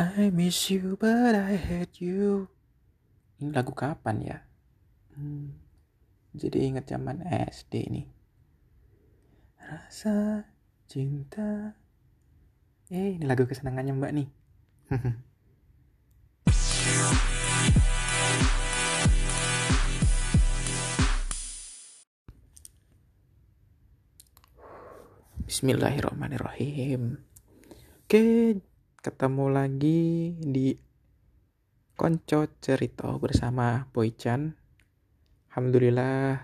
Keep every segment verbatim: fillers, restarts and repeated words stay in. I miss you but I hate you. Ini lagu kapan ya? Hmm, jadi ingat zaman S D nih. Rasa cinta. Eh, ini lagu kesenangannya Mbak nih. Bismillahirrahmanirrahim. Oke, ketemu lagi di Konco Cerita bersama Boy Chan. Alhamdulillah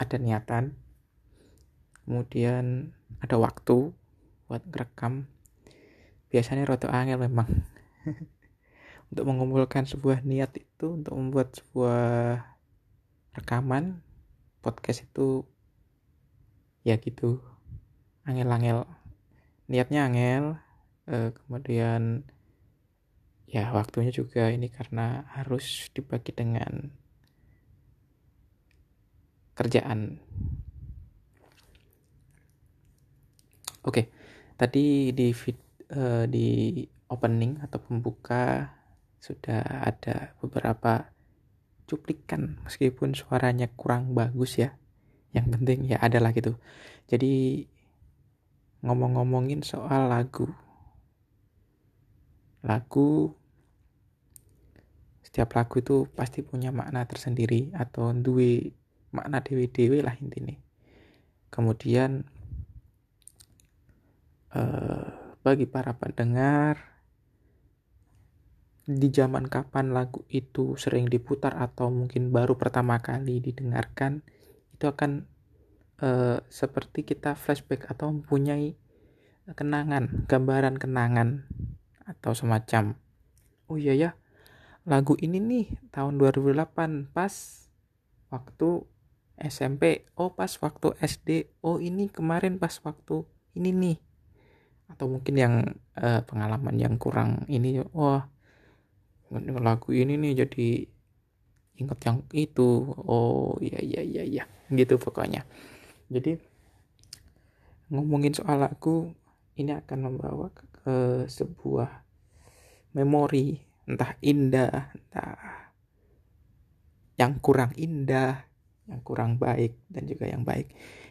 ada niatan, kemudian ada waktu buat ngerekam. Biasanya roto angel memang untuk mengumpulkan sebuah niat itu, untuk membuat sebuah rekaman podcast itu ya gitu, angel-angel, niatnya angel, e, kemudian ya waktunya juga ini karena harus dibagi dengan kerjaan. Oke, tadi di vid, uh, di opening atau pembuka sudah ada beberapa cuplikan, meskipun suaranya kurang bagus ya. Yang penting ya ada lah gitu. Jadi ngomong-ngomongin soal lagu, lagu setiap lagu itu pasti punya makna tersendiri atau duwe makna dewe-dewe lah intinya. Kemudian eh, bagi para pendengar, di zaman kapan lagu itu sering diputar atau mungkin baru pertama kali didengarkan, itu akan eh, seperti kita flashback atau mempunyai kenangan, gambaran kenangan atau semacam. Oh iya ya, lagu ini nih tahun dua ribu delapan pas waktu S M P, oh pas waktu S D, oh ini kemarin pas waktu ini nih, atau mungkin yang eh, pengalaman yang kurang ini, wah oh, lagu ini nih jadi ingat yang itu, oh iya iya iya iya gitu pokoknya. Jadi ngomongin soal lagu ini akan membawa ke sebuah memori, entah indah, entah yang kurang indah, yang kurang baik dan juga yang baik.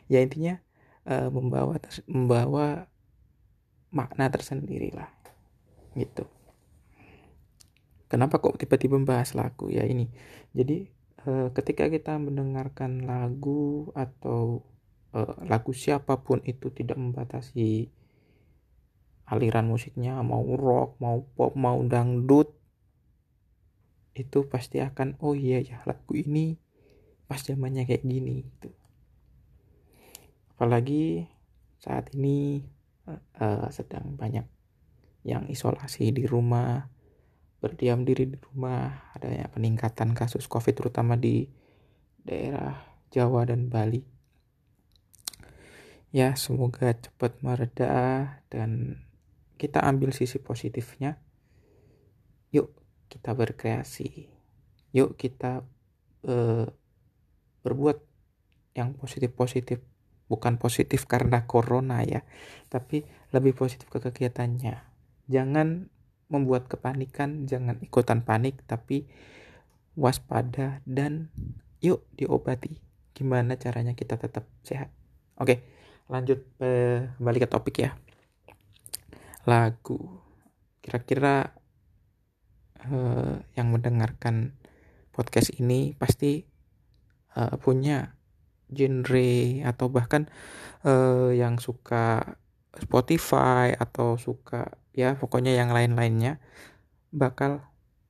Ya intinya e, membawa ters- membawa makna tersendiri lah gitu. Kenapa kok tiba-tiba membahas lagu ya ini? Jadi e, ketika kita mendengarkan lagu atau e, lagu siapapun itu, tidak membatasi aliran musiknya, mau rock, mau pop, mau dangdut, itu pasti akan oh iya ya lagu ini pas zamannya kayak gini gitu. Apalagi saat ini uh, sedang banyak yang isolasi di rumah, berdiam diri di rumah, adanya peningkatan kasus COVID terutama di daerah Jawa dan Bali. Ya semoga cepat mereda dan kita ambil sisi positifnya. Yuk kita berkreasi, yuk kita uh, berbuat yang positif-positif, bukan positif karena corona ya, tapi lebih positif ke kegiatannya. Jangan membuat kepanikan, jangan ikutan panik, tapi waspada dan yuk diobati. Gimana caranya kita tetap sehat? Oke, lanjut kembali ke topik ya. Lagu. Kira-kira eh, yang mendengarkan podcast ini pasti Uh, punya genre atau bahkan uh, yang suka Spotify atau suka ya pokoknya yang lain-lainnya bakal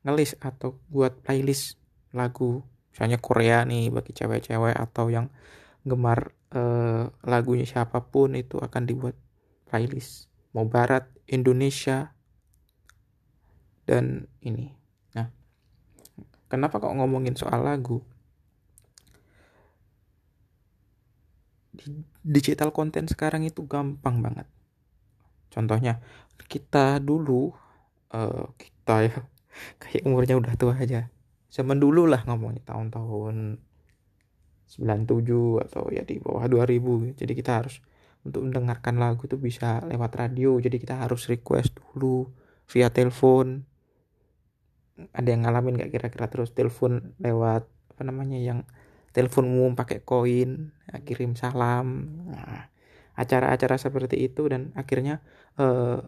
ngelis atau buat playlist lagu, misalnya Korea nih bagi cewek-cewek atau yang gemar uh, lagunya siapapun itu akan dibuat playlist, mau barat, Indonesia dan ini. Nah, kenapa kok ngomongin soal lagu? Digital content sekarang itu gampang banget. Contohnya kita dulu uh, kita ya kayak umurnya udah tua aja. Zaman dulu lah ngomongnya tahun-tahun sembilan puluh tujuh atau ya di bawah dua ribu. Jadi kita harus untuk mendengarkan lagu itu bisa lewat radio. Jadi kita harus request dulu via telepon. Ada yang ngalamin nggak kira-kira? Terus telepon lewat apa namanya yang telepon umum pakai koin, kirim salam. Nah, acara-acara seperti itu, dan akhirnya eh,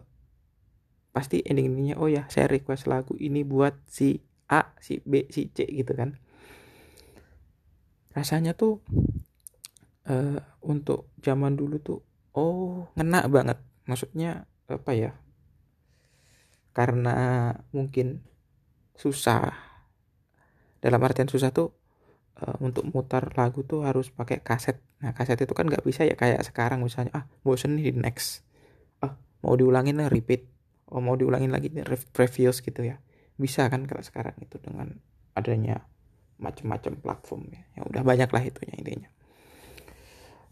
pasti ending-endingnya oh ya saya request lagu ini buat si A, si B, si C gitu kan. Rasanya tuh Uh, untuk zaman dulu tuh oh ngena banget, maksudnya apa ya, karena mungkin susah, dalam artian susah tuh uh, untuk mutar lagu tuh harus pakai kaset. Nah kaset itu kan nggak bisa ya kayak sekarang, misalnya ah bosen nih di next, ah mau diulangin lah repeat, oh mau diulangin lagi previous gitu ya, bisa kan kalau sekarang itu dengan adanya macam-macam platform ya, ya udah banyak lah itunya intinya.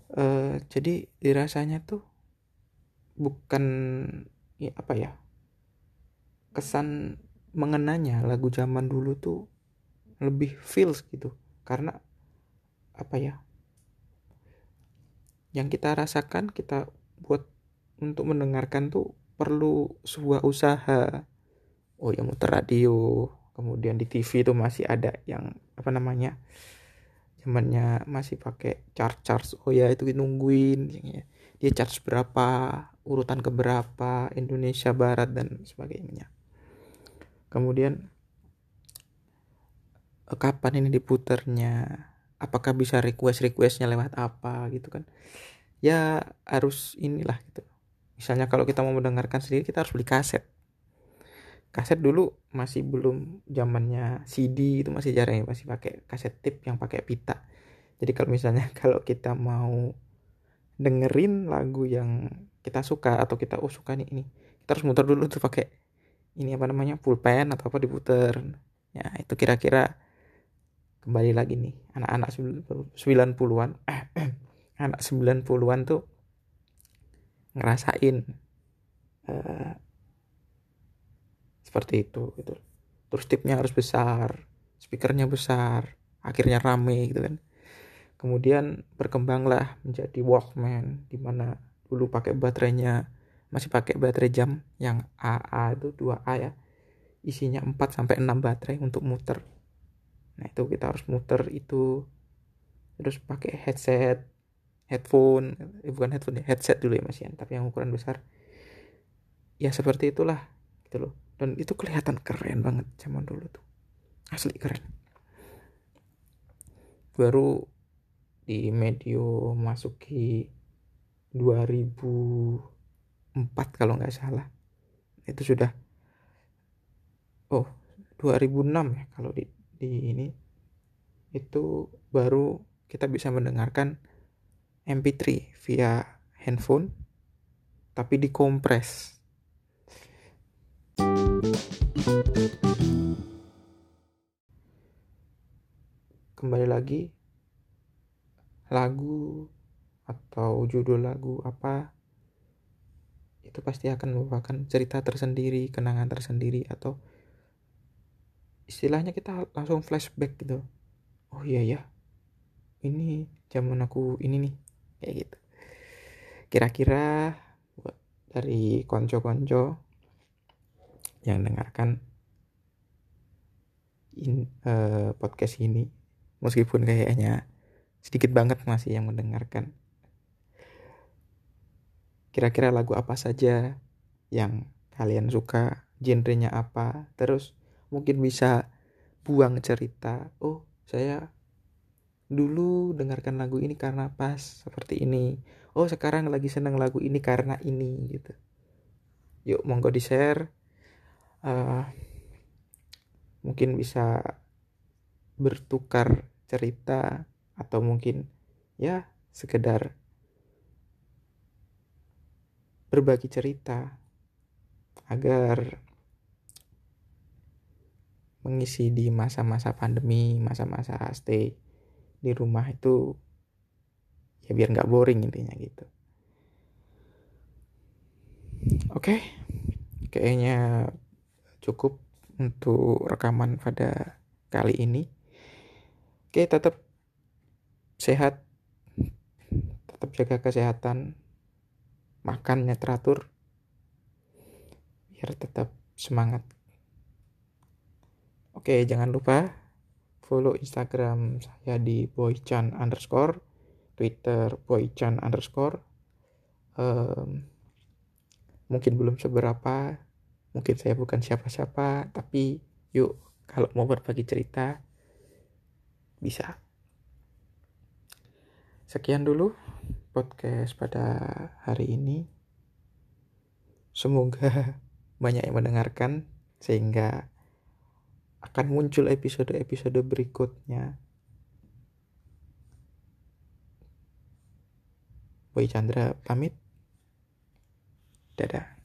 Uh, jadi dirasanya tuh bukan ya apa ya, kesan mengenanya lagu zaman dulu tuh lebih feels gitu, karena apa ya, yang kita rasakan kita buat untuk mendengarkan tuh perlu sebuah usaha. Oh ya muter radio, kemudian di T V tuh masih ada yang apa namanya, temannya masih pakai charge-charge. Oh ya itu nungguin dia charge berapa, urutan keberapa, Indonesia Barat dan sebagainya. Kemudian kapan ini diputernya, apakah bisa request-requestnya lewat apa gitu kan. Ya harus inilah gitu. Misalnya kalau kita mau mendengarkan sendiri kita harus beli kaset. Kaset dulu masih belum zamannya C D, itu masih jarang ya, masih pakai kaset tape yang pakai pita. Jadi kalau misalnya kalau kita mau dengerin lagu yang kita suka atau kita oh suka nih ini, kita harus muter dulu tuh pakai ini apa namanya pulpen atau apa diputer. Ya itu kira-kira kembali lagi nih anak-anak sembilan puluhan, eh, anak sembilan puluhan tuh ngerasain uh, seperti itu gitu. Terus tipnya harus besar, speakernya besar, akhirnya rame gitu kan. Kemudian berkembanglah menjadi Walkman, di mana dulu pakai baterainya masih pakai baterai jam yang A A itu dua A ya. Isinya empat sampai enam baterai untuk muter. Nah, itu kita harus muter itu. Terus pakai headset, headphone, eh, bukan headphone, ya, headset dulu ya Mas Ian, tapi yang ukuran besar. Ya seperti itulah gitu loh. Dan itu kelihatan keren banget zaman dulu tuh. Asli keren. Baru di medio masuki dua ribu empat kalau gak salah. Itu sudah. Oh dua ribu enam ya kalau di, di ini. Itu baru kita bisa mendengarkan M P three via handphone. Tapi dikompres. Kembali lagi lagu atau judul lagu apa itu pasti akan merupakan cerita tersendiri, kenangan tersendiri, atau istilahnya kita langsung flashback gitu. Oh iya ya, ini zaman aku ini nih kayak gitu. Kira-kira buat dari konco-konco yang dengarkan in, uh, podcast ini, meskipun kayaknya sedikit banget masih yang mendengarkan, kira-kira lagu apa saja yang kalian suka, genrenya apa, terus mungkin bisa buang cerita, oh saya dulu dengarkan lagu ini karena pas seperti ini, oh sekarang lagi seneng lagu ini karena ini gitu. Yuk monggo di share. Uh, mungkin bisa bertukar cerita, atau mungkin ya sekedar berbagi cerita agar mengisi di masa-masa pandemi, masa-masa stay di rumah itu ya biar gak boring intinya gitu. Oke, okay. Kayaknya cukup untuk rekaman pada kali ini. Oke, tetap sehat, tetap jaga kesehatan, makannya teratur, biar tetap semangat. Oke, jangan lupa follow Instagram saya di boychan underscore, Twitter boychan underscore. Um, mungkin belum seberapa, mungkin saya bukan siapa-siapa, tapi yuk kalau mau berbagi cerita bisa. Sekian dulu podcast pada hari ini. Semoga banyak yang mendengarkan sehingga akan muncul episode-episode berikutnya. Boy Chandra pamit. Dadah.